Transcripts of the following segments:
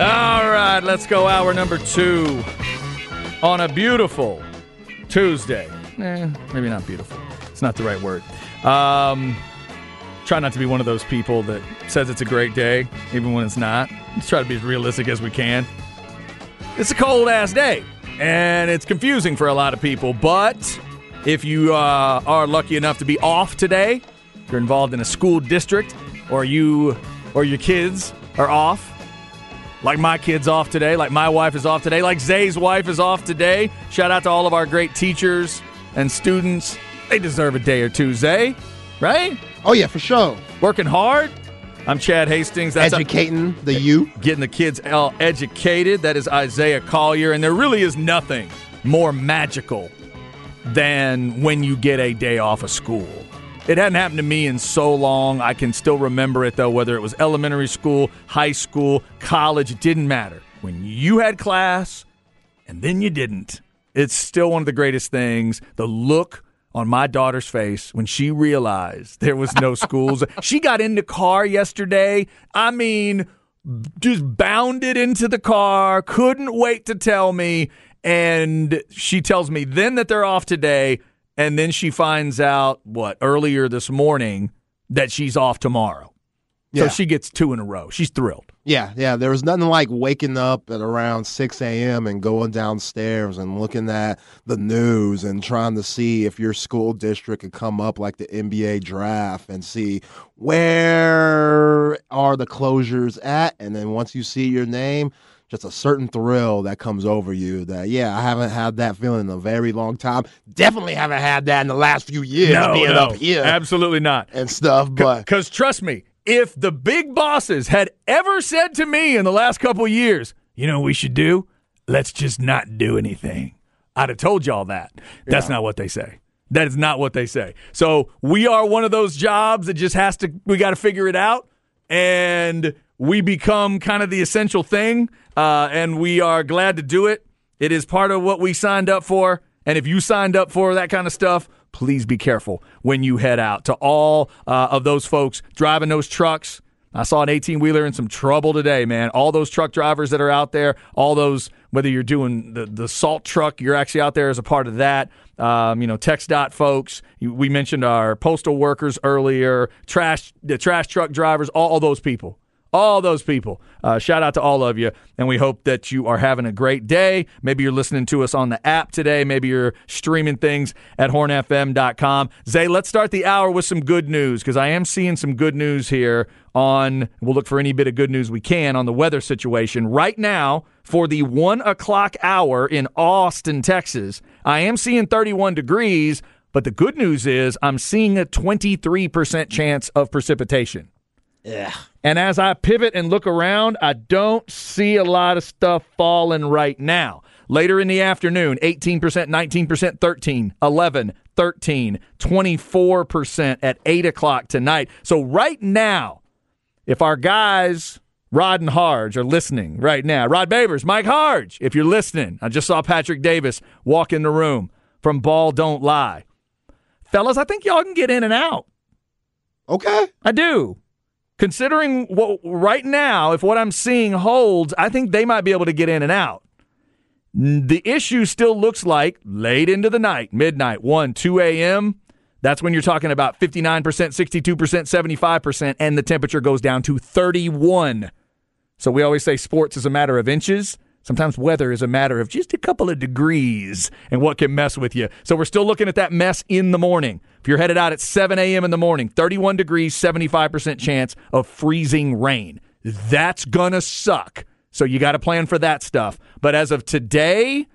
All right, let's go hour number two on a beautiful Tuesday. Maybe not beautiful. It's not the right word. Try not to be one of those people that says it's a great day, even when it's not. Let's try to be as realistic as we can. It's a cold-ass day, and it's confusing for a lot of people. But if you are lucky enough to be off today, you're involved in a school district, or you or your kids are off, like my kid's off today, like my wife is off today, like Zay's wife is off today. Shout out to all of our great teachers and students. They deserve a day or two, Zay, right? Oh, yeah, for sure. Working hard. I'm Chad Hastings. That's educating the you. Getting the kids educated. That is Isaiah Collier. And there really is nothing more magical than when you get a day off of school. It hadn't happened to me in so long. I can still remember it, though, whether it was elementary school, high school, college. It didn't matter. When you had class and then you didn't, it's still one of the greatest things. The look on my daughter's face when she realized there was no schools. She got in the car yesterday. I mean, just bounded into the car, couldn't wait to tell me. And she tells me then that they're off today. And then she finds out, earlier this morning that she's off tomorrow. Yeah. So she gets two in a row. She's thrilled. Yeah. There was nothing like waking up at around 6 a.m. and going downstairs and looking at the news and trying to see if your school district could come up like the NBA draft and see where are the closures at. And then once you see your name, just a certain thrill that comes over you that, I haven't had that feeling in a very long time. Definitely haven't had that in the last few years up here. Absolutely not. And stuff. Because trust me, if the big bosses had ever said to me in the last couple of years, you know what we should do? Let's just not do anything. I'd have told y'all that. That's not what they say. That is not what they say. So we are one of those jobs that just we got to figure it out. And we become kind of the essential thing, and we are glad to do it. It is part of what we signed up for, and if you signed up for that kind of stuff, please be careful when you head out. To all of those folks driving those trucks, I saw an 18-wheeler in some trouble today, man. All those truck drivers that are out there, all those, whether you're doing the salt truck, you're actually out there as a part of that. TxDOT folks. We mentioned our postal workers earlier, the trash truck drivers, all those people. All those people. Shout out to all of you, and we hope that you are having a great day. Maybe you're listening to us on the app today. Maybe you're streaming things at hornfm.com. Zay, let's start the hour with some good news, because I am seeing some good news here we'll look for any bit of good news we can on the weather situation. Right now, for the 1 o'clock hour in Austin, Texas, I am seeing 31 degrees, but the good news is I'm seeing a 23% chance of precipitation. Yeah. And as I pivot and look around, I don't see a lot of stuff falling right now. Later in the afternoon, 18%, 19%, 13%, 11%, 13%, 24% at 8 o'clock tonight. So right now, if our guys, Rod and Harge, are listening right now, Rod Babers, Mike Harge, if you're listening, I just saw Patrick Davis walk in the room from Ball Don't Lie. Fellas, I think y'all can get in and out. Okay. I do. Considering right now, if what I'm seeing holds, I think they might be able to get in and out. The issue still looks like late into the night, midnight, 1, 2 a.m. That's when you're talking about 59%, 62%, 75%, and the temperature goes down to 31. So we always say sports is a matter of inches. Sometimes weather is a matter of just a couple of degrees and what can mess with you. So we're still looking at that mess in the morning. If you're headed out at 7 a.m. in the morning, 31 degrees, 75% chance of freezing rain. That's going to suck. So you got to plan for that stuff. But as of today,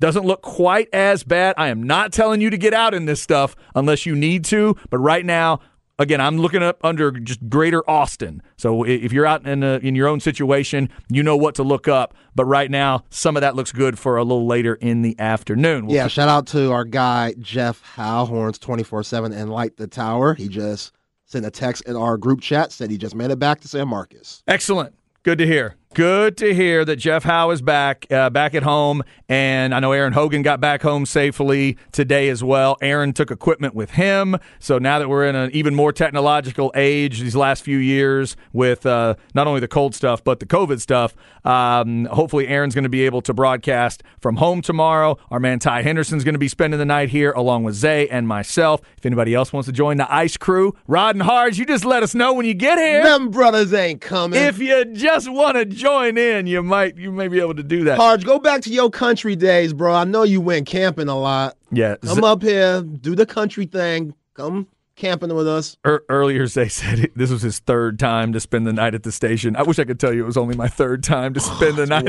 doesn't look quite as bad. I am not telling you to get out in this stuff unless you need to. But right now, again, I'm looking up under just greater Austin. So if you're out in your own situation, you know what to look up. But right now, some of that looks good for a little later in the afternoon. We'll shout out to our guy, Jeff Howhorns, 24/7 and Light the Tower. He just sent a text in our group chat, said he just made it back to San Marcos. Excellent. Good to hear. Good to hear that Jeff Howe is back at home, and I know Aaron Hogan got back home safely today as well. Aaron took equipment with him, so now that we're in an even more technological age these last few years with not only the cold stuff but the COVID stuff, hopefully Aaron's going to be able to broadcast from home tomorrow. Our man Ty Henderson's going to be spending the night here along with Zay and myself. If anybody else wants to join the ice crew, Rod and Hards, you just let us know when you get here. Them brothers ain't coming. If you just want to join in, you may be able to do that. Harge, go back to your country days, bro. I know you went camping a lot. Yeah. Come up here, do the country thing. Come camping with us. Earlier, Zay said this was his third time to spend the night at the station. I wish I could tell you it was only my third time to spend the night at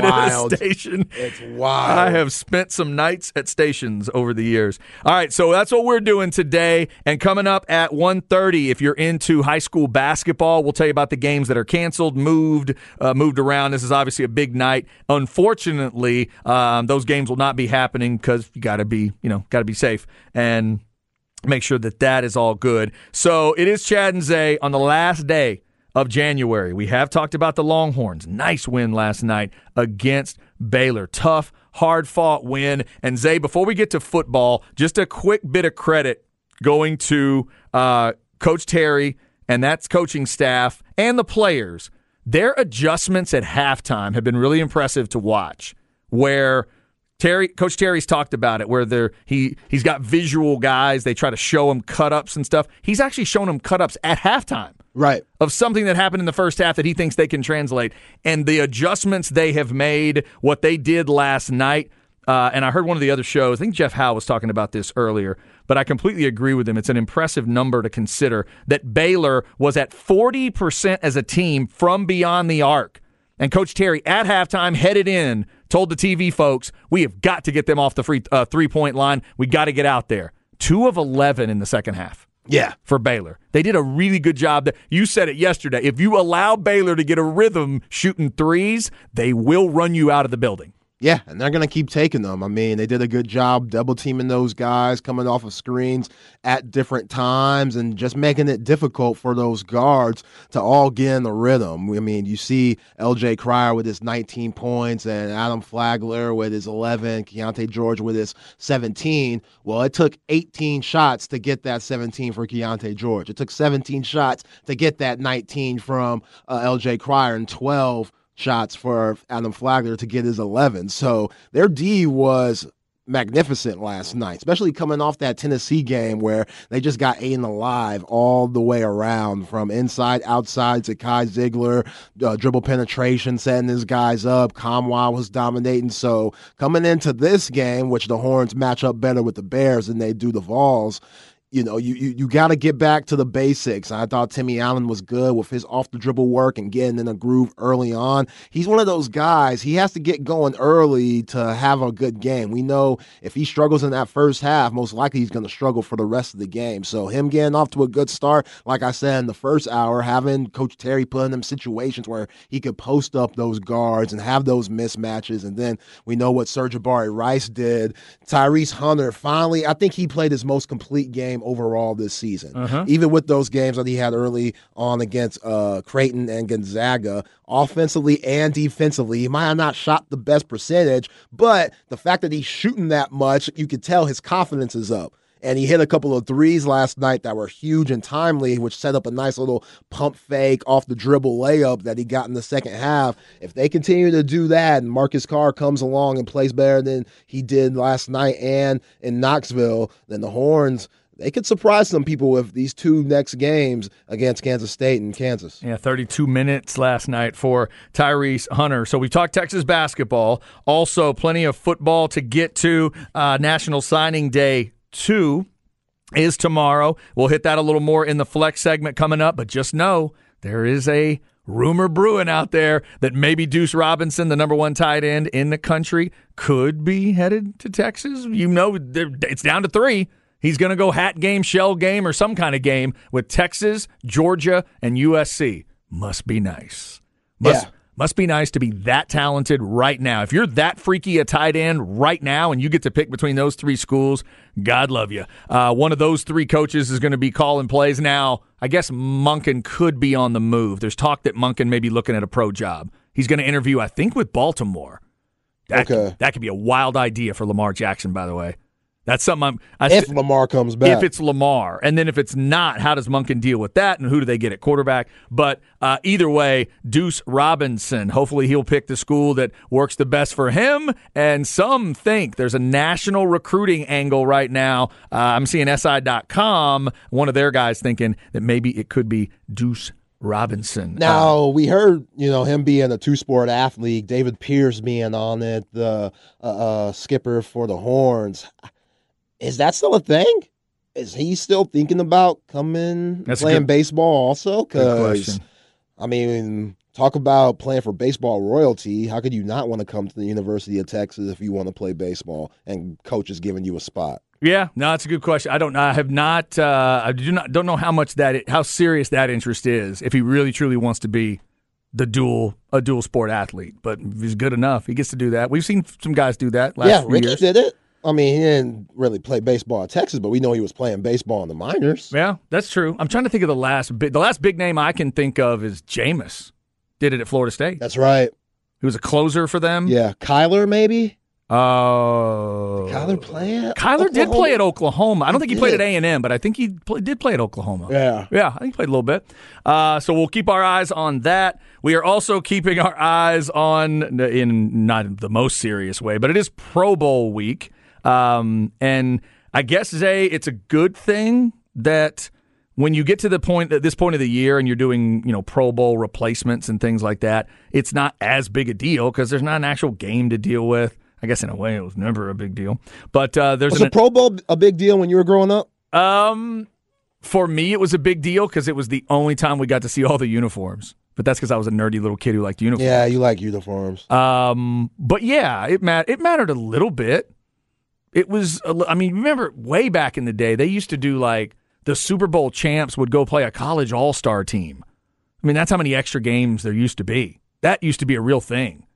the station. It's wild. I have spent some nights at stations over the years. All right, so that's what we're doing today. And coming up at 1:30, if you're into high school basketball, we'll tell you about the games that are canceled, moved around. This is obviously a big night. Unfortunately, those games will not be happening because you got to be safe and make sure that is all good. So it is Chad and Zay on the last day of January. We have talked about the Longhorns. Nice win last night against Baylor. Tough, hard-fought win. And Zay, before we get to football, just a quick bit of credit going to Coach Terry and that's coaching staff and the players. Their adjustments at halftime have been really impressive to watch, where Coach Terry's talked about it, where he's got visual guys. They try to show him cut-ups and stuff. He's actually shown them cut-ups at halftime, right, of something that happened in the first half that he thinks they can translate. And the adjustments they have made, what they did last night, and I heard one of the other shows, I think Jeff Howe was talking about this earlier, but I completely agree with him. It's an impressive number to consider that Baylor was at 40% as a team from beyond the arc. And Coach Terry, at halftime, headed in, told the TV folks, we have got to get them off the free three-point line. We got to get out there. 2 of 11 in the second half. Yeah, for Baylor. They did a really good job. You said it yesterday. If you allow Baylor to get a rhythm shooting threes, they will run you out of the building. Yeah, and they're going to keep taking them. I mean, they did a good job double-teaming those guys, coming off of screens at different times and just making it difficult for those guards to all get in the rhythm. I mean, you see L.J. Crier with his 19 points and Adam Flagler with his 11, Keontae George with his 17. Well, it took 18 shots to get that 17 for Keontae George. It took 17 shots to get that 19 from L.J. Crier and 12 shots for Adam Flagler to get his 11. So their D was magnificent last night, especially coming off that Tennessee game where they just got Aiden alive all the way around, from inside, outside to Kai Ziegler, dribble penetration, setting his guys up. Kamwa was dominating. So coming into this game, which the Horns match up better with the Bears than they do the Vols, you know, you got to get back to the basics. I thought Timmy Allen was good with his off-the-dribble work and getting in a groove early on. He's one of those guys, he has to get going early to have a good game. We know if he struggles in that first half, most likely he's going to struggle for the rest of the game. So him getting off to a good start, like I said in the first hour, having Coach Terry put in them situations where he could post up those guards and have those mismatches. And then we know what Sir'Jabari Rice did. Tyrese Hunter, finally, I think he played his most complete game overall this season. Even with those games that he had early on against Creighton and Gonzaga, offensively and defensively, he might have not shot the best percentage, but the fact that he's shooting that much, you could tell his confidence is up. And he hit a couple of threes last night that were huge and timely, which set up a nice little pump fake off the dribble layup that he got in the second half. If they continue to do that and Marcus Carr comes along and plays better than he did last night and in Knoxville, then the Horns, they could surprise some people with these two next games against Kansas State and Kansas. Yeah, 32 minutes last night for Tyrese Hunter. So we talked Texas basketball. Also, plenty of football to get to. National Signing Day 2. is tomorrow. We'll hit that a little more in the flex segment coming up, but just know there is a rumor brewing out there that maybe Deuce Robinson, the number one tight end in the country, could be headed to Texas. You know, it's down to 3. He's going to go hat game, shell game, or some kind of game with Texas, Georgia, and USC. Must be nice. Must be nice to be that talented right now. If you're that freaky a tight end right now and you get to pick between those 3 schools, God love you. One of those 3 coaches is going to be calling plays. Now, I guess Monken could be on the move. There's talk that Monken may be looking at a pro job. He's going to interview, I think, with Baltimore. That could be a wild idea for Lamar Jackson, by the way. That's something if Lamar comes back. If it's Lamar. And then if it's not, how does Monken deal with that? And who do they get at quarterback? But either way, Deuce Robinson, hopefully he'll pick the school that works the best for him. And some think there's a national recruiting angle right now. I'm seeing SI.com, one of their guys thinking that maybe it could be Deuce Robinson. Now, we heard, him being a two-sport athlete, David Pierce being on it, the skipper for the Horns. Is that still a thing? Is he still thinking about coming playing baseball also? Because, talk about playing for baseball royalty. How could you not want to come to the University of Texas if you want to play baseball and coach is giving you a spot? Yeah, no, that's a good question. I don't know how serious that interest is. If he really truly wants to be a dual sport athlete, but if he's good enough, he gets to do that. We've seen some guys do that last few years. Yeah, Ricky did it. He didn't really play baseball at Texas, but we know he was playing baseball in the minors. Yeah, that's true. I'm trying to think of the last big name I can think of is Jameis. Did it at Florida State. That's right. He was a closer for them. Yeah, Kyler maybe. Oh. Did Kyler play at Oklahoma? Kyler did play at Oklahoma. I don't think he played at A and M, but I think he did play at Oklahoma. Yeah. Yeah, I think he played a little bit. So we'll keep our eyes on that. We are also keeping our eyes on, in not the most serious way, but it is Pro Bowl week. And I guess, Zay, it's a good thing that when you get to this point of the year and you're doing, Pro Bowl replacements and things like that, it's not as big a deal because there's not an actual game to deal with. I guess in a way it was never a big deal. But was a Pro Bowl a big deal when you were growing up? For me, it was a big deal because it was the only time we got to see all the uniforms. But that's because I was a nerdy little kid who liked uniforms. Yeah, you like uniforms. But yeah, it mattered a little bit. It was, remember way back in the day, they used to do the Super Bowl champs would go play a college all-star team. That's how many extra games there used to be. That used to be a real thing.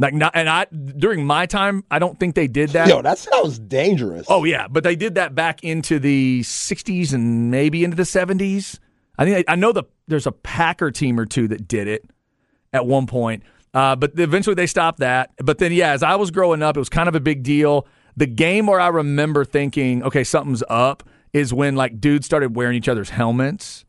During my time, I don't think they did that. Yo, that sounds dangerous. Oh, yeah, but they did that back into the 60s and maybe into the 70s. I know there's a Packer team or two that did it at one point, but eventually they stopped that. But then, yeah, as I was growing up, it was kind of a big deal. The game where I remember thinking, okay, something's up, is when dudes started wearing each other's helmets.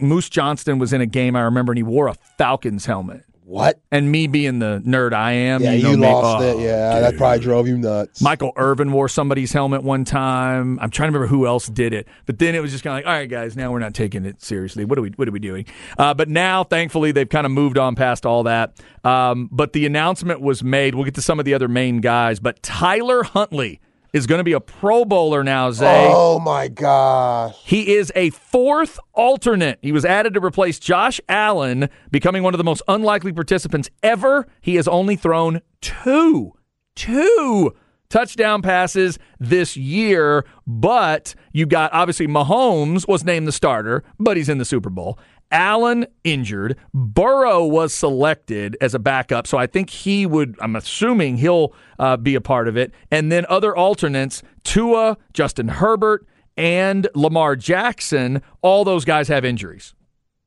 Moose Johnston was in a game I remember, and he wore a Falcons helmet. What? And me being the nerd I am. Yeah, you lost it. Yeah, dude. That probably drove you nuts. Michael Irvin wore somebody's helmet one time. I'm trying to remember who else did it. But then it was just kind of all right, guys, now we're not taking it seriously. What are we doing? But now, thankfully, they've kind of moved on past all that. But the announcement was made. We'll get to some of the other main guys. But Tyler Huntley is going to be a Pro Bowler now, Zay. Oh, my gosh. He is a 4th alternate. He was added to replace Josh Allen, becoming one of the most unlikely participants ever. He has only thrown two touchdown passes this year, but you got, obviously, Mahomes was named the starter, but he's in the Super Bowl. Allen injured. Burrow was selected as a backup, so I think I'm assuming he'll be a part of it. And then other alternates, Tua, Justin Herbert, and Lamar Jackson, all those guys have injuries.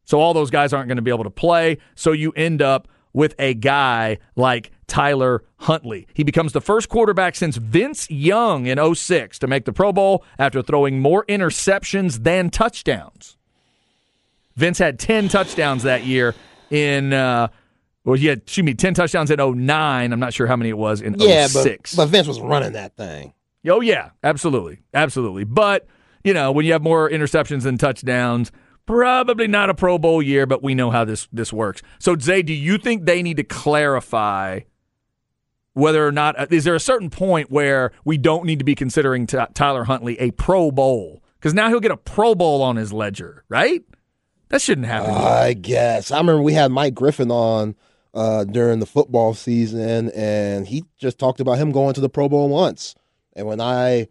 So all those guys aren't going to be able to play, so you end up with a guy like Tyler Huntley. He becomes the first quarterback since Vince Young in 2006 to make the Pro Bowl after throwing more interceptions than touchdowns. Vince had 10 touchdowns that year in, 10 touchdowns in 2009. I'm not sure how many it was in 2006. But Vince was running that thing. Oh, yeah, absolutely. Absolutely. But, when you have more interceptions than touchdowns, probably not a Pro Bowl year, but we know how this works. So, Zay, do you think they need to clarify whether or not, is there a certain point where we don't need to be considering Tyler Huntley a Pro Bowl Because now he'll get a Pro Bowl on his ledger, right? That shouldn't happen. I guess. I remember we had Mike Griffin on during the football season, and he just talked about him going to the Pro Bowl once. And when I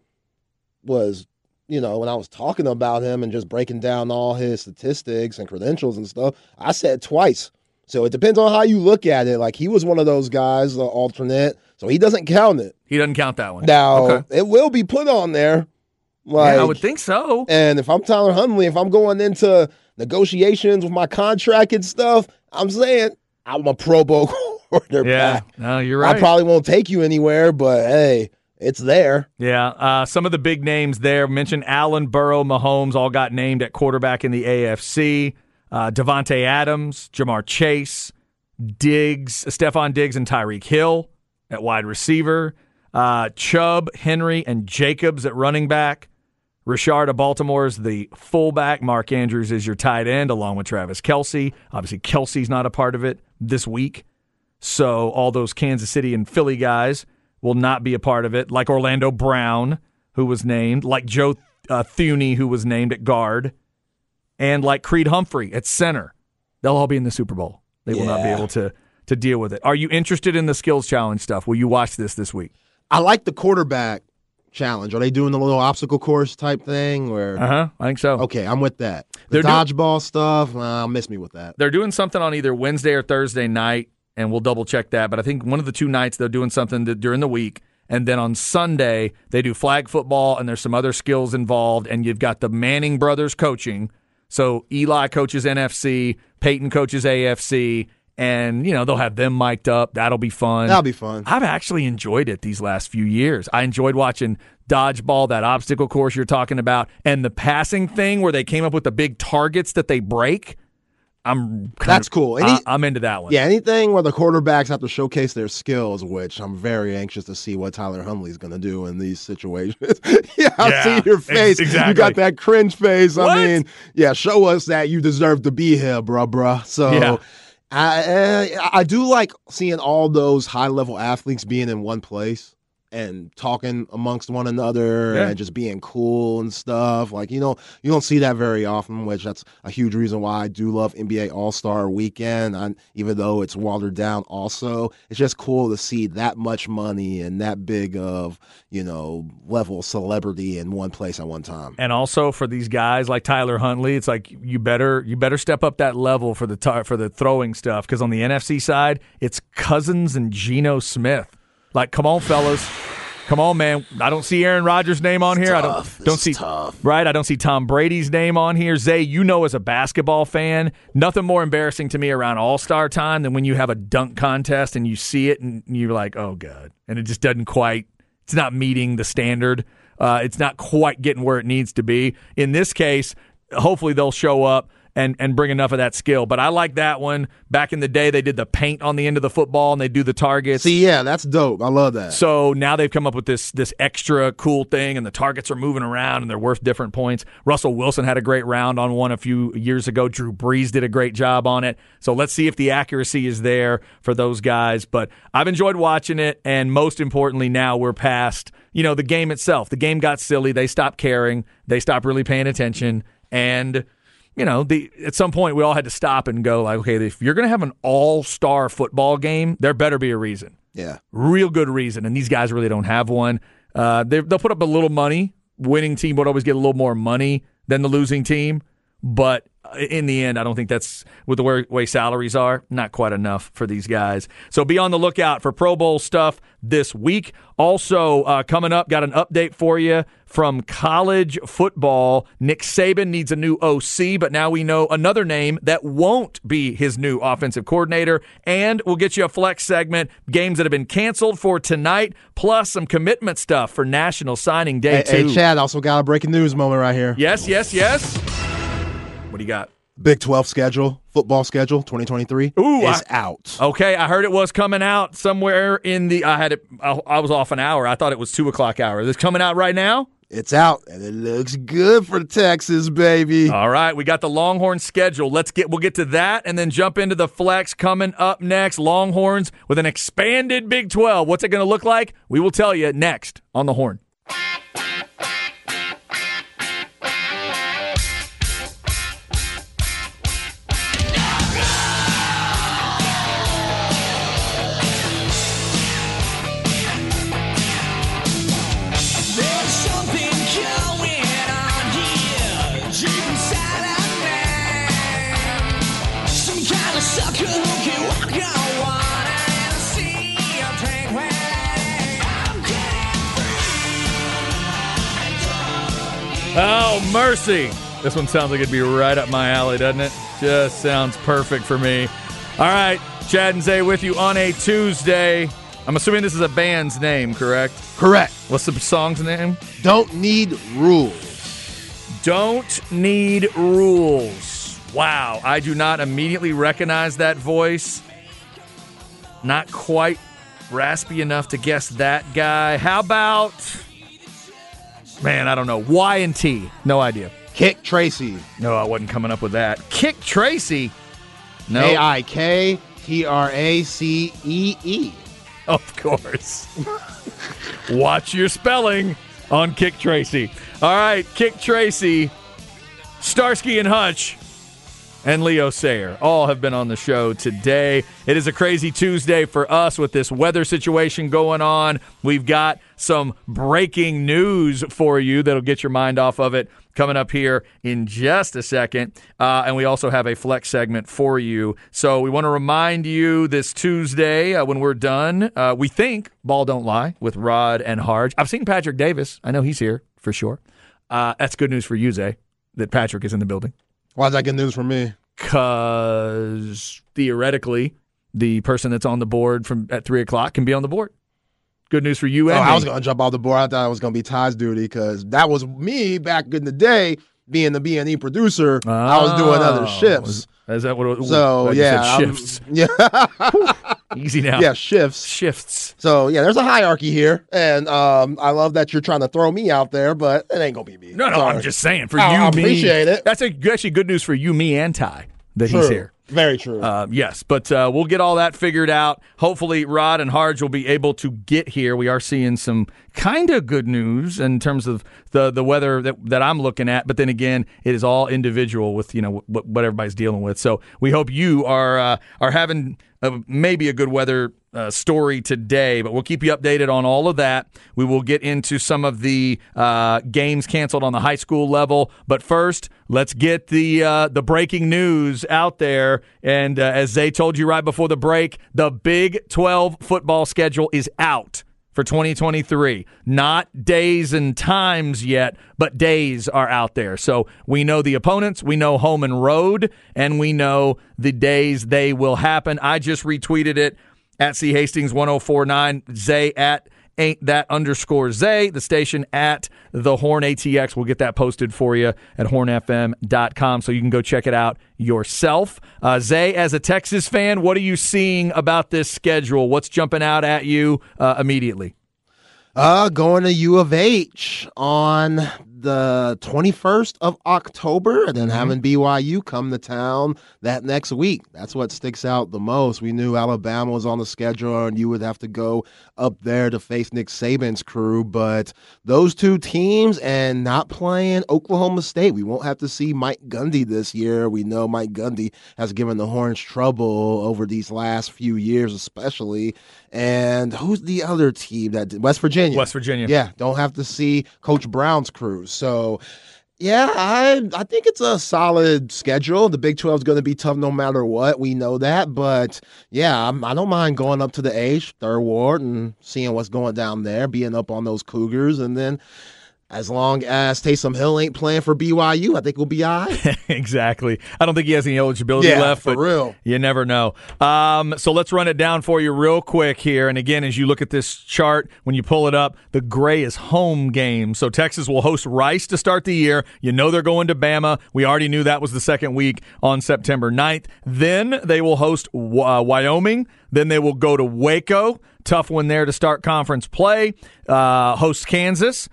was, you know, when I was talking about him and just breaking down all his statistics and credentials and stuff, I said twice. So it depends on how you look at it. Like, he was one of those guys, the alternate, so he doesn't count it. He doesn't count that one. Now, okay. It will be put on there. Like, yeah, I would think so. And if I'm Tyler Huntley, if I'm going into negotiations with my contract and stuff, I'm saying I'm a Pro Bowl quarterback. Yeah, no, you're right. I probably won't take you anywhere, but hey, it's there. Yeah, some of the big names there. Mentioned Allen, Burrow, Mahomes all got named at quarterback in the AFC. Devontae Adams, Jamar Chase, Diggs, Stephon Diggs, and Tyreek Hill at wide receiver. Chubb, Henry, and Jacobs at running back. Rashard of Baltimore is the fullback. Mark Andrews is your tight end, along with Travis Kelce. Obviously, Kelce's not a part of it this week. So all those Kansas City and Philly guys will not be a part of it, like Orlando Brown, who was named, like Joe Thuney, who was named at guard, and like Creed Humphrey at center. They'll all be in the Super Bowl. They will not be able to deal with it. Are you interested in the skills challenge stuff? Will you watch this week? I like the quarterback challenge. Are they doing the little obstacle course type thing? I think so. Okay, I'm with that. The dodgeball stuff, miss me with that. They're doing something on either Wednesday or Thursday night, and we'll double-check that. But I think one of the two nights they're doing something during the week, and then on Sunday they do flag football, and there's some other skills involved, and you've got the Manning brothers coaching. So Eli coaches NFC, Peyton coaches AFC, and, you know, they'll have them mic'd up. That'll be fun. That'll be fun. I've actually enjoyed it these last few years. I enjoyed watching dodgeball, that obstacle course you're talking about, and the passing thing where they came up with the big targets that they break. That's cool. I'm into that one. Yeah, anything where the quarterbacks have to showcase their skills, which I'm very anxious to see what Tyler Huntley's going to do in these situations. I see your face. Exactly. You got that cringe face. What? I mean, yeah, show us that you deserve to be here, bruh. So yeah. I do like seeing all those high-level athletes being in one place and talking amongst one another and just being cool and stuff. Like, you know, you don't see that very often, which that's a huge reason why I do love NBA All-Star Weekend, even though it's watered down also. It's just cool to see that much money and that big of, you know, level of celebrity in one place at one time. And also for these guys like Tyler Huntley, it's like you better step up that level for the throwing stuff, because on the NFC side, it's Cousins and Geno Smith. Like, come on, fellas. Come on, man. I don't see Aaron Rodgers' name on here. I don't see Tom Brady's name on here. Zay, you know, as a basketball fan, nothing more embarrassing to me around All-Star time than when you have a dunk contest and you see it and you're like, oh, God. And it just doesn't quite – it's not meeting the standard. It's not quite getting where it needs to be. In this case, hopefully they'll show up and bring enough of that skill. But I like that one. Back in the day, they did the paint on the end of the football, and they do the targets. See, yeah, that's dope. I love that. So now they've come up with this extra cool thing, and the targets are moving around, and they're worth different points. Russell Wilson had a great round on one a few years ago. Drew Brees did a great job on it. So let's see if the accuracy is there for those guys. But I've enjoyed watching it, and most importantly, now we're past, you know, the game itself. The game got silly. They stopped caring. They stopped really paying attention, and – you know, at some point we all had to stop and go like, okay, if you're going to have an all-star football game, there better be a reason. Yeah. Real good reason, and these guys really don't have one. They'll put up a little money. Winning team would always get a little more money than the losing team, but in the end, I don't think that's, with the way salaries are, not quite enough for these guys. So be on the lookout for Pro Bowl stuff this week. Also, coming up, got an update for you from college football. Nick Saban needs a new OC, but now we know another name that won't be his new offensive coordinator. And we'll get you a flex segment, games that have been canceled for tonight, plus some commitment stuff for National Signing Day, too. Hey, Chad, also got a breaking news moment right here. Yes. What do you got? Big 12 schedule, football schedule, 2023 is out. Okay, I heard it was coming out somewhere in the – I was off an hour. I thought it was 2 o'clock hour. Is this coming out right now? It's out, and it looks good for Texas, baby. All right, we got the Longhorn schedule. We'll get to that and then jump into the flex coming up next. Longhorns with an expanded Big 12. What's it going to look like? We will tell you next on The Horn. sucker who can walk on water. Oh, mercy. This one sounds like it'd be right up my alley, doesn't it? Just sounds perfect for me. All right, Chad and Zay with you on a Tuesday. I'm assuming this is a band's name, correct? Correct. What's the song's name? Don't Need Rules. Don't Need Rules. Wow, I do not immediately recognize that voice. Not quite raspy enough to guess that guy. How about... Man, I don't know. Y&T. No idea. Kick Tracy. No, I wasn't coming up with that. Kick Tracy? No. Aiktracee. Of course. Watch your spelling on Kick Tracy. All right, Kick Tracy, Starsky and Hutch, and Leo Sayer all have been on the show today. It is a crazy Tuesday for us with this weather situation going on. We've got some breaking news for you that'll get your mind off of it coming up here in just a second. And we also have a flex segment for you. So we want to remind you this Tuesday when we're done, we think Ball Don't Lie with Rod and Harge. I've seen Patrick Davis. I know he's here for sure. That's good news for you, Zay, that Patrick is in the building. Why is that good news for me? Because theoretically, the person that's on the board from at 3 o'clock can be on the board. Good news for you, Andy. I was going to jump off the board. I thought it was going to be Ty's duty because that was me back in the day being the B&E producer. Oh. I was doing other shifts. Is that what it was? So, yeah. Shifts. Yeah. Easy now. Yeah, shifts. Shifts. So, yeah, there's a hierarchy here, and I love that you're trying to throw me out there, but it ain't going to be me. No, sorry. I'm just saying. For you, me. I appreciate it. That's actually good news for you, me, and Ty that true. He's here. Very true. Yes, but we'll get all that figured out. Hopefully, Rod and Harge will be able to get here. We are seeing some kind of good news in terms of the weather that I'm looking at, but then again, it is all individual with what everybody's dealing with. So we hope you are having maybe a good weather story today, but we'll keep you updated on all of that. We will get into some of the games canceled on the high school level, but first, let's get the breaking news out there. And as Zay told you right before the break, the Big 12 football schedule is out for 2023. Not days and times yet, but days are out there. So we know the opponents, we know home and road, and we know the days they will happen. I just retweeted it at C Hastings 1049, Zay at ain't that _ Zay, the station at the Horn ATX. We'll get that posted for you at hornfm.com so you can go check it out yourself. Zay, as a Texas fan, what are you seeing about this schedule? What's jumping out at you immediately? Going to U of H on the 21st of October and then having BYU come to town that next week. That's what sticks out the most. We knew Alabama was on the schedule and you would have to go up there to face Nick Saban's crew, but those two teams and not playing Oklahoma State. We won't have to see Mike Gundy this year. We know Mike Gundy has given the Horns trouble over these last few years especially. And who's the other team that did? West Virginia. West Virginia. Yeah, don't have to see Coach Brown's crew. So, yeah, I think it's a solid schedule. The Big 12 is going to be tough no matter what. We know that. But, yeah, I don't mind going up to the H, Third Ward, and seeing what's going down there, being up on those Cougars. And then as long as Taysom Hill ain't playing for BYU, I think we'll be all right. Exactly. I don't think he has any eligibility left, for but real. You never know. So let's run it down for you real quick here. And again, as you look at this chart, when you pull it up, the gray is home game. So Texas will host Rice to start the year. You know they're going to Bama. We already knew that was the second week on September 9th. Then they will host Wyoming. Then they will go to Waco. Tough one there to start conference play. Host Kansas.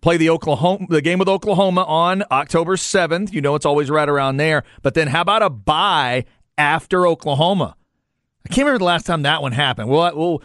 Play the game with Oklahoma on October 7th. You know it's always right around there. But then how about a bye after Oklahoma? I can't remember the last time that one happened. We'll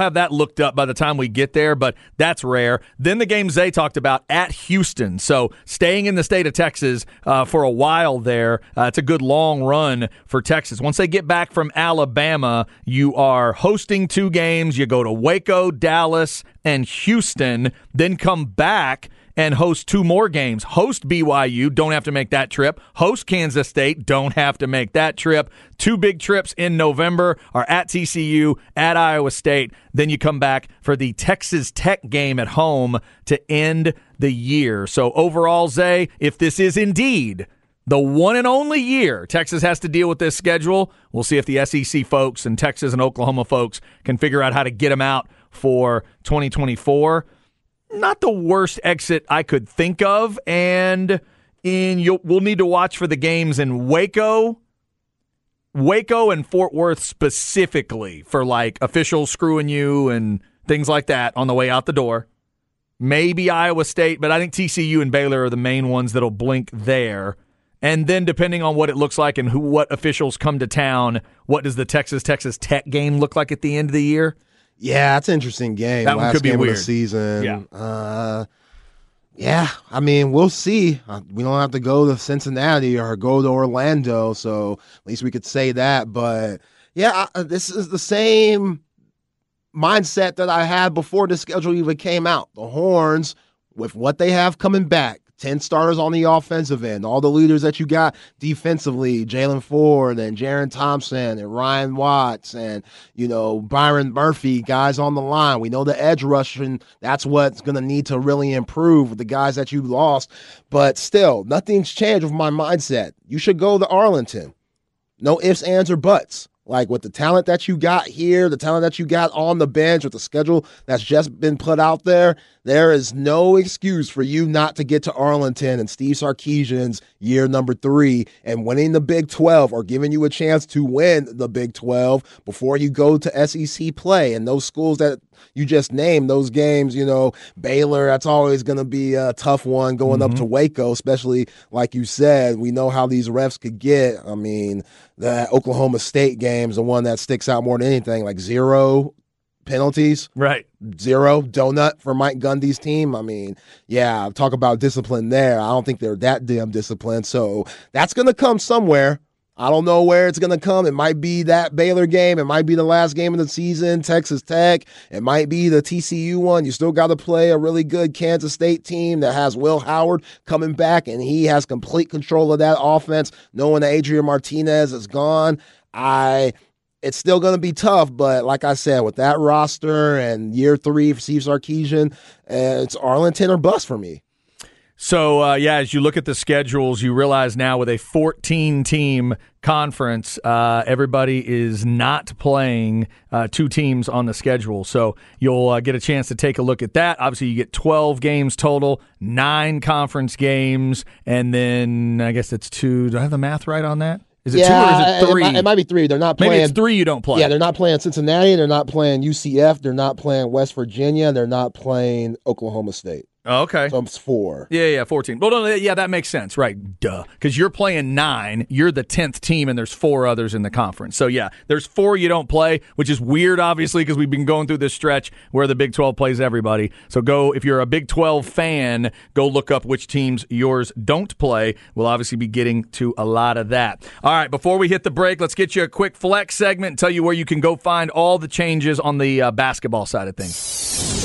have that looked up by the time we get there, but that's rare. Then the game Zay talked about at Houston. So staying in the state of Texas for a while there. It's a good long run for Texas. Once they get back from Alabama, you are hosting two games. You go to Waco, Dallas, and Houston, then come back and host two more games. Host BYU, don't have to make that trip. Host Kansas State, don't have to make that trip. Two big trips in November are at TCU, at Iowa State. Then you come back for the Texas Tech game at home to end the year. So overall, Zay, if this is indeed the one and only year Texas has to deal with this schedule, we'll see if the SEC folks and Texas and Oklahoma folks can figure out how to get them out for 2024. Not the worst exit I could think of. And we'll need to watch for the games in Waco and Fort Worth specifically for like officials screwing you and things like that on the way out the door. Maybe Iowa State, but I think TCU and Baylor are the main ones that'll blink there. And then depending on what it looks like and what officials come to town, what does the Texas Tech game look like at the end of the year? Yeah, that's an interesting game. That one could be weird. Last game of the season. Yeah. I mean, we'll see. We don't have to go to Cincinnati or go to Orlando, so at least we could say that. But, yeah, this is the same mindset that I had before the schedule even came out. The Horns, with what they have coming back, 10 starters on the offensive end, all the leaders that you got defensively, Jalen Ford and Jaron Thompson and Ryan Watts and, Byron Murphy, guys on the line. We know the edge rushing, that's what's going to need to really improve with the guys that you lost. But still, nothing's changed with my mindset. You should go to Arlington. No ifs, ands, or buts. Like, with the talent that you got here, the talent that you got on the bench, with the schedule that's just been put out there, there is no excuse for you not to get to Arlington and Steve Sarkisian's year number 3 and winning the Big 12 or giving you a chance to win the Big 12 before you go to SEC play. And those schools that you just named, those games, Baylor, that's always going to be a tough one going up to Waco, especially, like you said, we know how these refs could get. I mean, the Oklahoma State game is the one that sticks out more than anything, like 0 penalties. Right. 0 donut for Mike Gundy's team. I mean, yeah, talk about discipline there. I don't think they're that damn disciplined. So that's going to come somewhere. I don't know where it's going to come. It might be that Baylor game. It might be the last game of the season, Texas Tech. It might be the TCU one. You still got to play a really good Kansas State team that has Will Howard coming back, and he has complete control of that offense, knowing that Adrian Martinez is gone. It's still going to be tough, but like I said, with that roster and year 3 for Steve Sarkisian, it's Arlington or bust for me. So, as you look at the schedules, you realize now with a 14-team conference, everybody is not playing two teams on the schedule. So you'll get a chance to take a look at that. Obviously, you get 12 games total, 9 conference games, and then I guess it's 2. Do I have the math right on that? Is it 2 or is it 3? It might be 3. They're not playing. Maybe it's 3 you don't play. Yeah, they're not playing Cincinnati. They're not playing UCF. They're not playing West Virginia. They're not playing Oklahoma State. Oh, okay. So it's 4. Yeah, 14. Well, no, yeah, that makes sense. Right, duh. Because you're playing 9. You're the 10th team, and there's 4 others in the conference. So, yeah, there's 4 you don't play, which is weird, obviously, because we've been going through this stretch where the Big 12 plays everybody. So go, if you're a Big 12 fan, go look up which teams yours don't play. We'll obviously be getting to a lot of that. All right, before we hit the break, let's get you a quick flex segment and tell you where you can go find all the changes on the basketball side of things.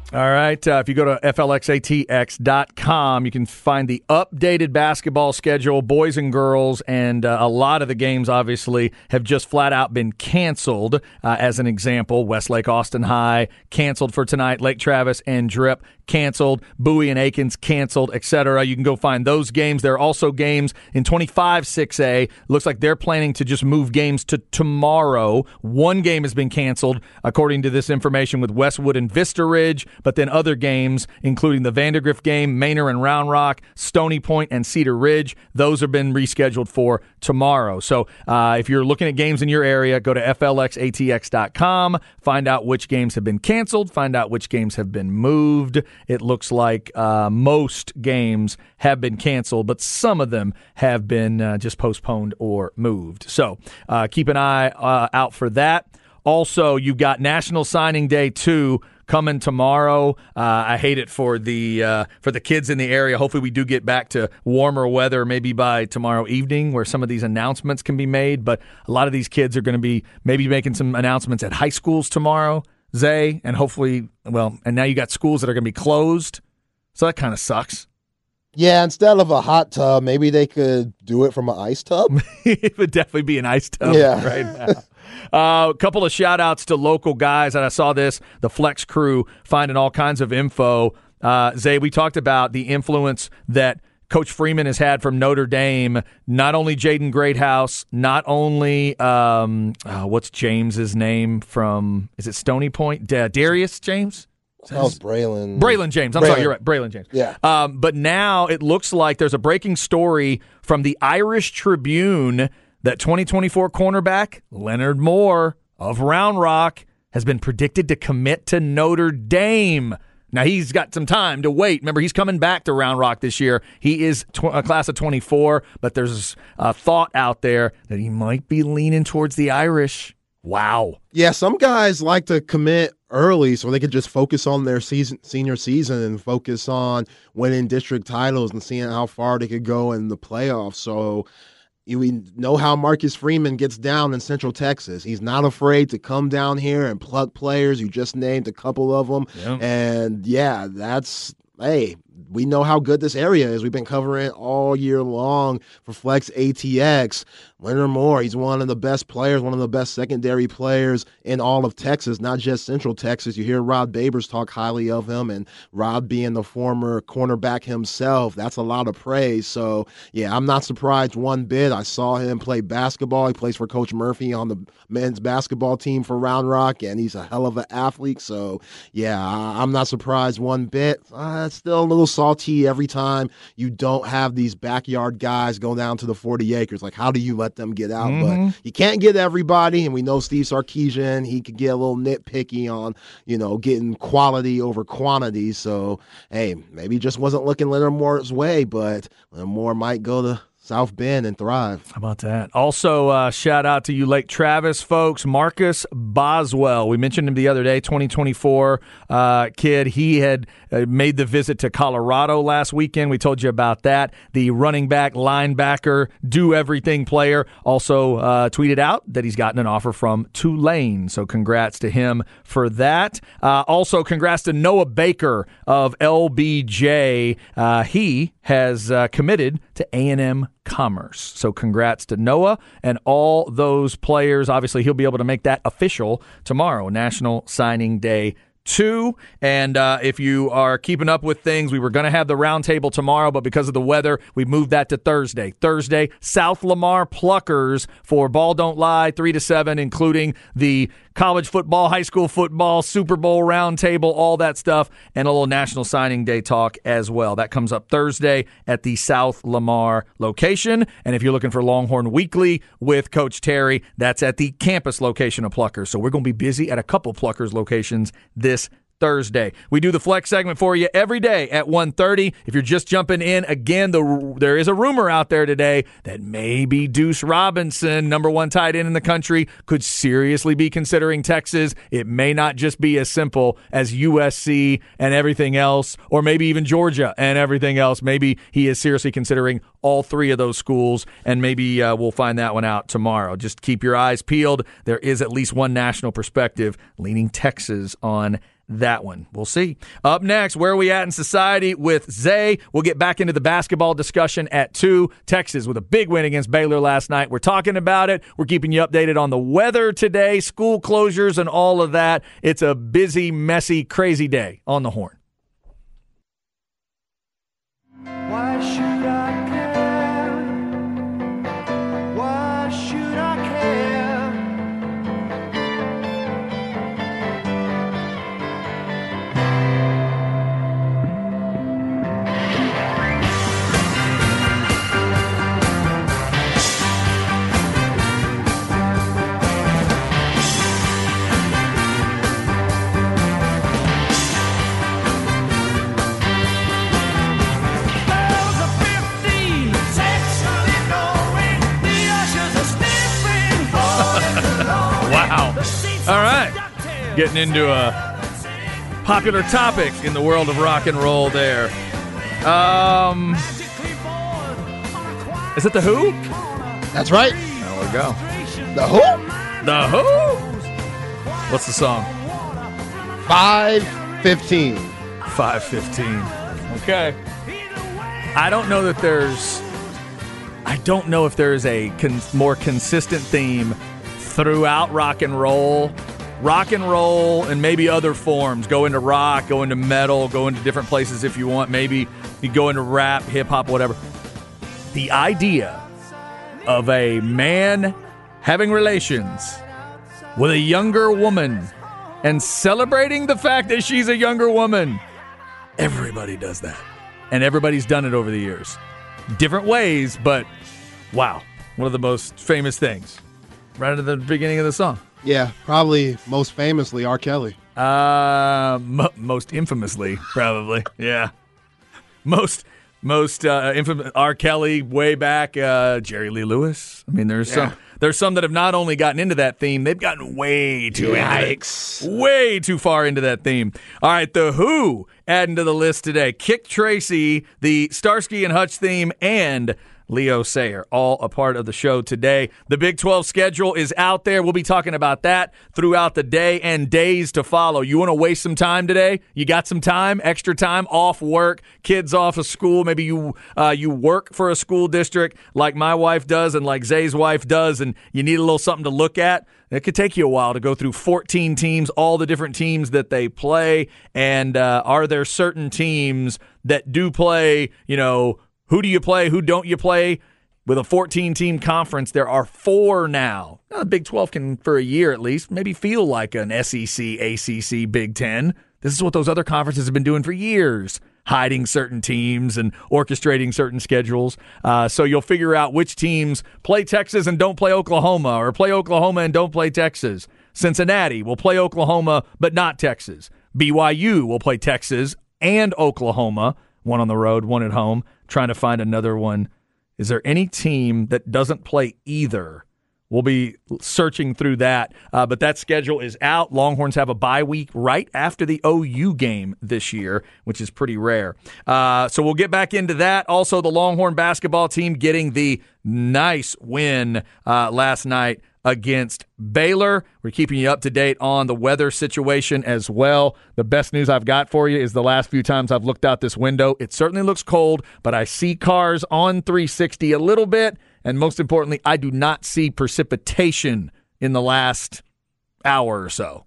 All right, if you go to flxatx.com, you can find the updated basketball schedule, boys and girls, and a lot of the games, obviously, have just flat out been canceled. As an example, Westlake Austin High canceled for tonight, Lake Travis and Drip canceled, Bowie and Aikens canceled, etc. You can go find those games. There are also games in 25 6A. Looks like they're planning to just move games to tomorrow. One game has been canceled, according to this information, with Westwood and Vista Ridge. But then other games, including the Vandergrift game, Manor and Round Rock, Stony Point, and Cedar Ridge, those have been rescheduled for tomorrow. So if you're looking at games in your area, go to flxatx.com, find out which games have been canceled, find out which games have been moved. It looks like most games have been canceled, but some of them have been just postponed or moved. So keep an eye out for that. Also, you got National Signing Day 2 coming tomorrow. I hate it for the kids in the area. Hopefully we do get back to warmer weather maybe by tomorrow evening where some of these announcements can be made. But a lot of these kids are going to be maybe making some announcements at high schools tomorrow, Zay. And hopefully, well, and now you got schools that are going to be closed. So that kind of sucks. Yeah, instead of a hot tub, maybe they could do it from an ice tub. It would definitely be an ice tub right now. A couple of shout-outs to local guys, and I saw this, the Flex crew finding all kinds of info. Zay, we talked about the influence that Coach Freeman has had from Notre Dame, not only Jaden Greathouse, not only what's James's name from, is it Stony Point? Darius James? Oh, Braylon James. I'm sorry, you're right. Braylon James. Yeah. But now it looks like there's a breaking story from the Irish Tribune that 2024 cornerback Leonard Moore of Round Rock has been predicted to commit to Notre Dame. Now, he's got some time to wait. Remember, he's coming back to Round Rock this year. He is a class of 24, but there's a thought out there that he might be leaning towards the Irish. Wow. Yeah, some guys like to commit early so they could just focus on their senior season and focus on winning district titles and seeing how far they could go in the playoffs. So we know how Marcus Freeman gets down in Central Texas. He's not afraid to come down here and pluck players. You just named a couple of them. Yep. And, yeah, that's – hey, we know how good this area is. We've been covering it all year long for Flex ATX. Leonard Moore, he's one of the best players, one of the best secondary players in all of Texas, not just Central Texas. You hear Rod Babers talk highly of him, and Rod being the former cornerback himself, that's a lot of praise. So, yeah, I'm not surprised one bit. I saw him play basketball. He plays for Coach Murphy on the men's basketball team for Round Rock, and he's a hell of an athlete. So, yeah, I'm not surprised one bit. It's still a little salty every time you don't have these backyard guys go down to the 40 acres. Like, how do you let them get out? Mm-hmm. But you can't get everybody, and we know Steve Sarkisian, he could get a little nitpicky on, you know, getting quality over quantity. So, hey, maybe just wasn't looking Leonard Moore's way, but Leonard Moore might go to South Bend and thrive. How about that? Also, shout out to you Lake Travis folks. Marcus Boswell, we mentioned him the other day, 2024 kid. He had made the visit to Colorado last weekend. We told you about that. The running back, linebacker, do-everything player also tweeted out that he's gotten an offer from Tulane. So congrats to him for that. Also, congrats to Noah Baker of LBJ. He has committed to A&M Commerce. So congrats to Noah and all those players. Obviously, he'll be able to make that official tomorrow, National Signing Day 2. And if you are keeping up with things, we were going to have the roundtable tomorrow, but because of the weather, we moved that to Thursday. Thursday, South Lamar Pluckers for Ball Don't Lie, 3-7, including the college football, high school football, Super Bowl roundtable, all that stuff, and a little National Signing Day talk as well. That comes up Thursday at the South Lamar location. And if you're looking for Longhorn Weekly with Coach Terry, that's at the campus location of Pluckers. So we're going to be busy at a couple Pluckers locations this Thursday. We do the Flex segment for you every day at 1:30. If you're just jumping in, again, there is a rumor out there today that maybe Deuce Robinson, number one tight end in the country, could seriously be considering Texas. It may not just be as simple as USC and everything else, or maybe even Georgia and everything else. Maybe he is seriously considering all three of those schools, and maybe we'll find that one out tomorrow. Just keep your eyes peeled. There is at least one national perspective leaning Texas on that one. We'll see. Up next, where are we at in society with Zay? We'll get back into the basketball discussion at 2. Texas with a big win against Baylor last night. We're talking about it. We're keeping you updated on the weather today, school closures, and all of that. It's a busy, messy, crazy day on the Horn. Why should I care? Why should I care? getting into a popular topic in the world of rock and roll there. Is it The Who? That's right. There we go. The Who? The Who? What's the song? 5:15. 5:15. Okay. I don't know that there's... I don't know if there is a more consistent theme throughout rock and roll. Rock and roll and maybe other forms. Go into rock, go into metal, go into different places if you want. Maybe you go into rap, hip-hop, whatever. The idea of a man having relations with a younger woman and celebrating the fact that she's a younger woman. Everybody does that. And everybody's done it over the years. Different ways, but wow. One of the most famous things. Right at the beginning of the song. Yeah, probably most famously R. Kelly. Most infamously, probably. Yeah. Most infamous R. Kelly way back, Jerry Lee Lewis. I mean, there's some that have not only gotten into that theme, they've gotten way too way too far into that theme. All right, The Who adding to the list today. Kick Tracy, the Starsky and Hutch theme, and Leo Sayer, all a part of the show today. The Big 12 schedule is out there. We'll be talking about that throughout the day and days to follow. You want to waste some time today? You got some time, extra time, off work, kids off of school. Maybe you work for a school district like my wife does and like Zay's wife does, and you need a little something to look at. It could take you a while to go through 14 teams, all the different teams that they play, and are there certain teams that do play, you know, who do you play? Who don't you play? With a 14-team conference, there are four now. The Big 12 can, for a year at least, maybe feel like an SEC, ACC, Big 10. This is what those other conferences have been doing for years, hiding certain teams and orchestrating certain schedules. So you'll figure out which teams play Texas and don't play Oklahoma, or play Oklahoma and don't play Texas. Cincinnati will play Oklahoma but not Texas. BYU will play Texas and Oklahoma, one on the road, one at home. Trying to find another one. Is there any team that doesn't play either? We'll be searching through that, but that schedule is out. Longhorns have a bye week right after the OU game this year, which is pretty rare. So we'll get back into that. Also, the Longhorn basketball team getting the nice win last night against Baylor. We're keeping you up to date on the weather situation as well. The best news I've got for you is the last few times I've looked out this window, it certainly looks cold, but I see cars on 360 a little bit, and most importantly, I do not see precipitation in the last hour or so.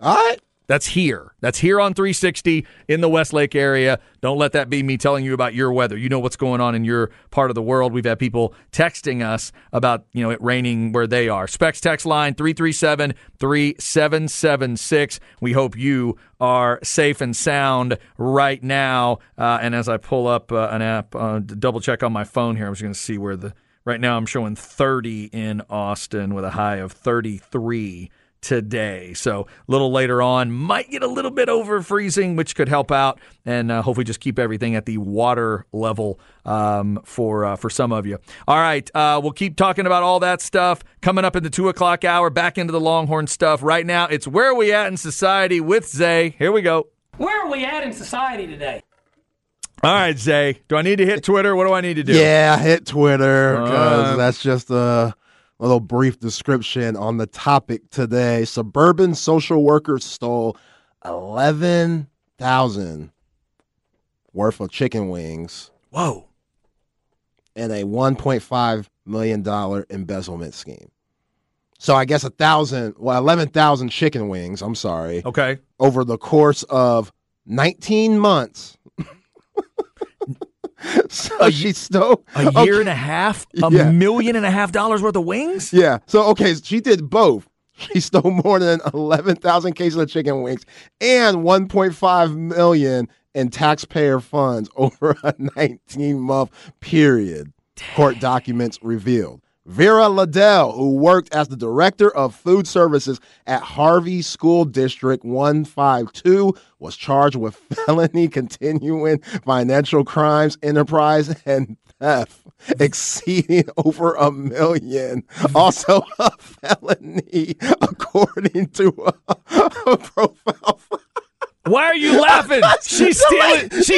All right. That's here. That's here on 360 in the Westlake area. Don't let that be me telling you about your weather. You know what's going on in your part of the world. We've had people texting us about, you know, it raining where they are. Specs text line 337-3776. We hope you are safe and sound right now. And as I pull up an app, double check on my phone here, I was going to see where the – right now I'm showing 30 in Austin with a high of 33 today. So a little later on, might get a little bit over freezing, which could help out, and hopefully just keep everything at the water level for some of you. All right, we'll keep talking about all that stuff coming up in the 2 o'clock hour, back into the Longhorn stuff. Right now, it's Where Are We At in Society with Zay. Here we go. Where are we at in society today? All right, Zay, do I need to hit Twitter? What do I need to do? Yeah, hit Twitter, because that's just a little brief description on the topic today. Suburban social workers stole $11,000 worth of chicken wings. Whoa. In a $1.5 million embezzlement scheme. So I guess 11,000 chicken wings, I'm sorry. Okay. Over the course of 19 months. So she stole a year and a half, $1.5 million worth of wings. Yeah. So okay, she did both. She stole more than 11,000 cases of chicken wings and 1.5 million in taxpayer funds over a 19-month period. Dang. Court documents revealed. Vera Liddell, who worked as the director of food services at Harvey School District 152, was charged with felony continuing financial crimes, enterprise, and theft exceeding over $1 million. Also a felony, according to a profile. Why are you laughing? She's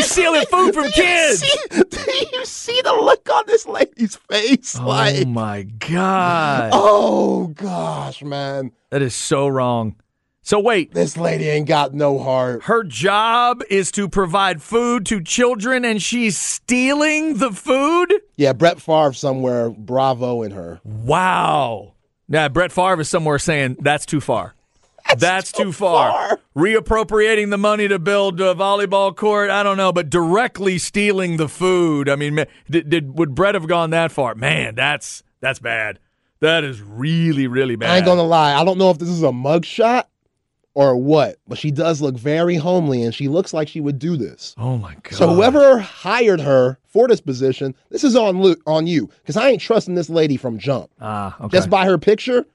stealing food from kids. Do you see the look on this lady's face? Oh, like, my God. Oh, gosh, man. That is so wrong. So, wait. This lady ain't got no heart. Her job is to provide food to children, and she's stealing the food? Yeah, Brett Favre somewhere bravoing her. Wow. Now, Brett Favre is somewhere saying, that's too far. That's too far. Reappropriating the money to build a volleyball court, I don't know, but directly stealing the food. I mean, would Brett have gone that far? Man, that's bad. That is really, really bad. I ain't going to lie. I don't know if this is a mugshot or what, but she does look very homely, and she looks like she would do this. Oh, my God. So whoever hired her for this position, this is on you, because I ain't trusting this lady from jump. Okay. Just by her picture.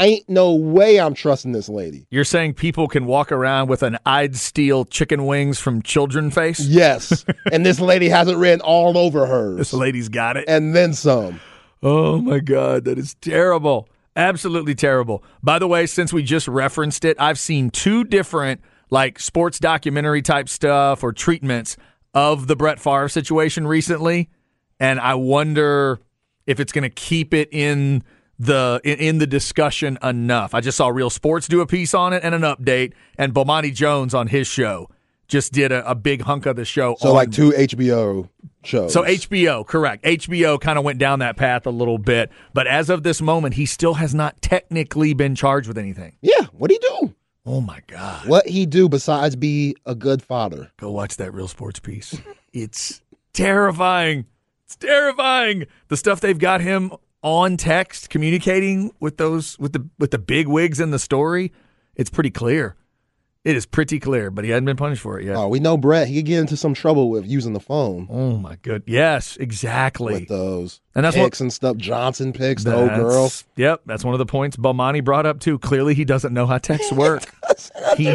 Ain't no way I'm trusting this lady. You're saying people can walk around with an I'd steal chicken wings from children face? Yes. And this lady has it written all over hers. This lady's got it. And then some. Oh, my God. That is terrible. Absolutely terrible. By the way, since we just referenced it, I've seen two different like sports documentary type stuff or treatments of the Brett Favre situation recently. And I wonder if it's going to keep it in the discussion enough. I just saw Real Sports do a piece on it and an update, and Bomani Jones on his show just did a big hunk of the show. So like two HBO shows. So HBO, correct. HBO kind of went down that path a little bit, but as of this moment, he still has not technically been charged with anything. Yeah, what'd he do? Oh, my God. What'd he do besides be a good father? Go watch that Real Sports piece. It's terrifying. It's terrifying. The stuff they've got him on text communicating with those with the big wigs in the story, it's pretty clear. It is pretty clear, but he hasn't been punished for it yet. Oh, we know Brett. He could get into some trouble with using the phone. Oh, my God. Yes, exactly. With those and that's picks and stuff, Johnson picks, the old girl. Yep, that's one of the points Bomani brought up, too. Clearly, he doesn't know how texts work. He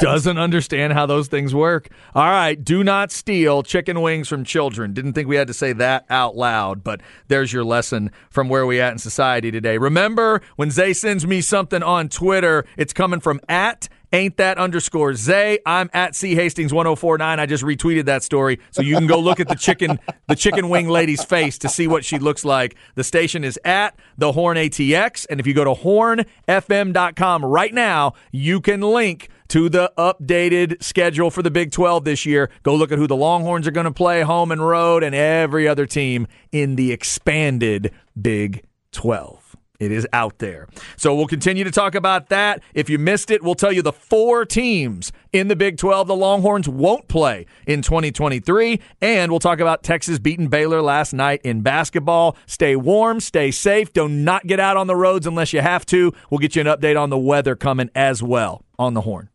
doesn't understand how those things work. All right, do not steal chicken wings from children. Didn't think we had to say that out loud, but there's your lesson from where we at in society today. Remember, when Zay sends me something on Twitter, it's coming from @ain'tthat_Zay. I'm @CHastings1049. I just retweeted that story, so you can go look at the chicken wing lady's face to see what she looks like. The station is @TheHornATX, and if you go to hornfm.com right now, you can link to the updated schedule for the Big 12 this year. Go look at who the Longhorns are going to play, home and road, and every other team in the expanded Big 12. It is out there. So we'll continue to talk about that. If you missed it, we'll tell you the 4 teams in the Big 12 the Longhorns won't play in 2023. And we'll talk about Texas beating Baylor last night in basketball. Stay warm, stay safe. Do not get out on the roads unless you have to. We'll get you an update on the weather coming as well on the Horn.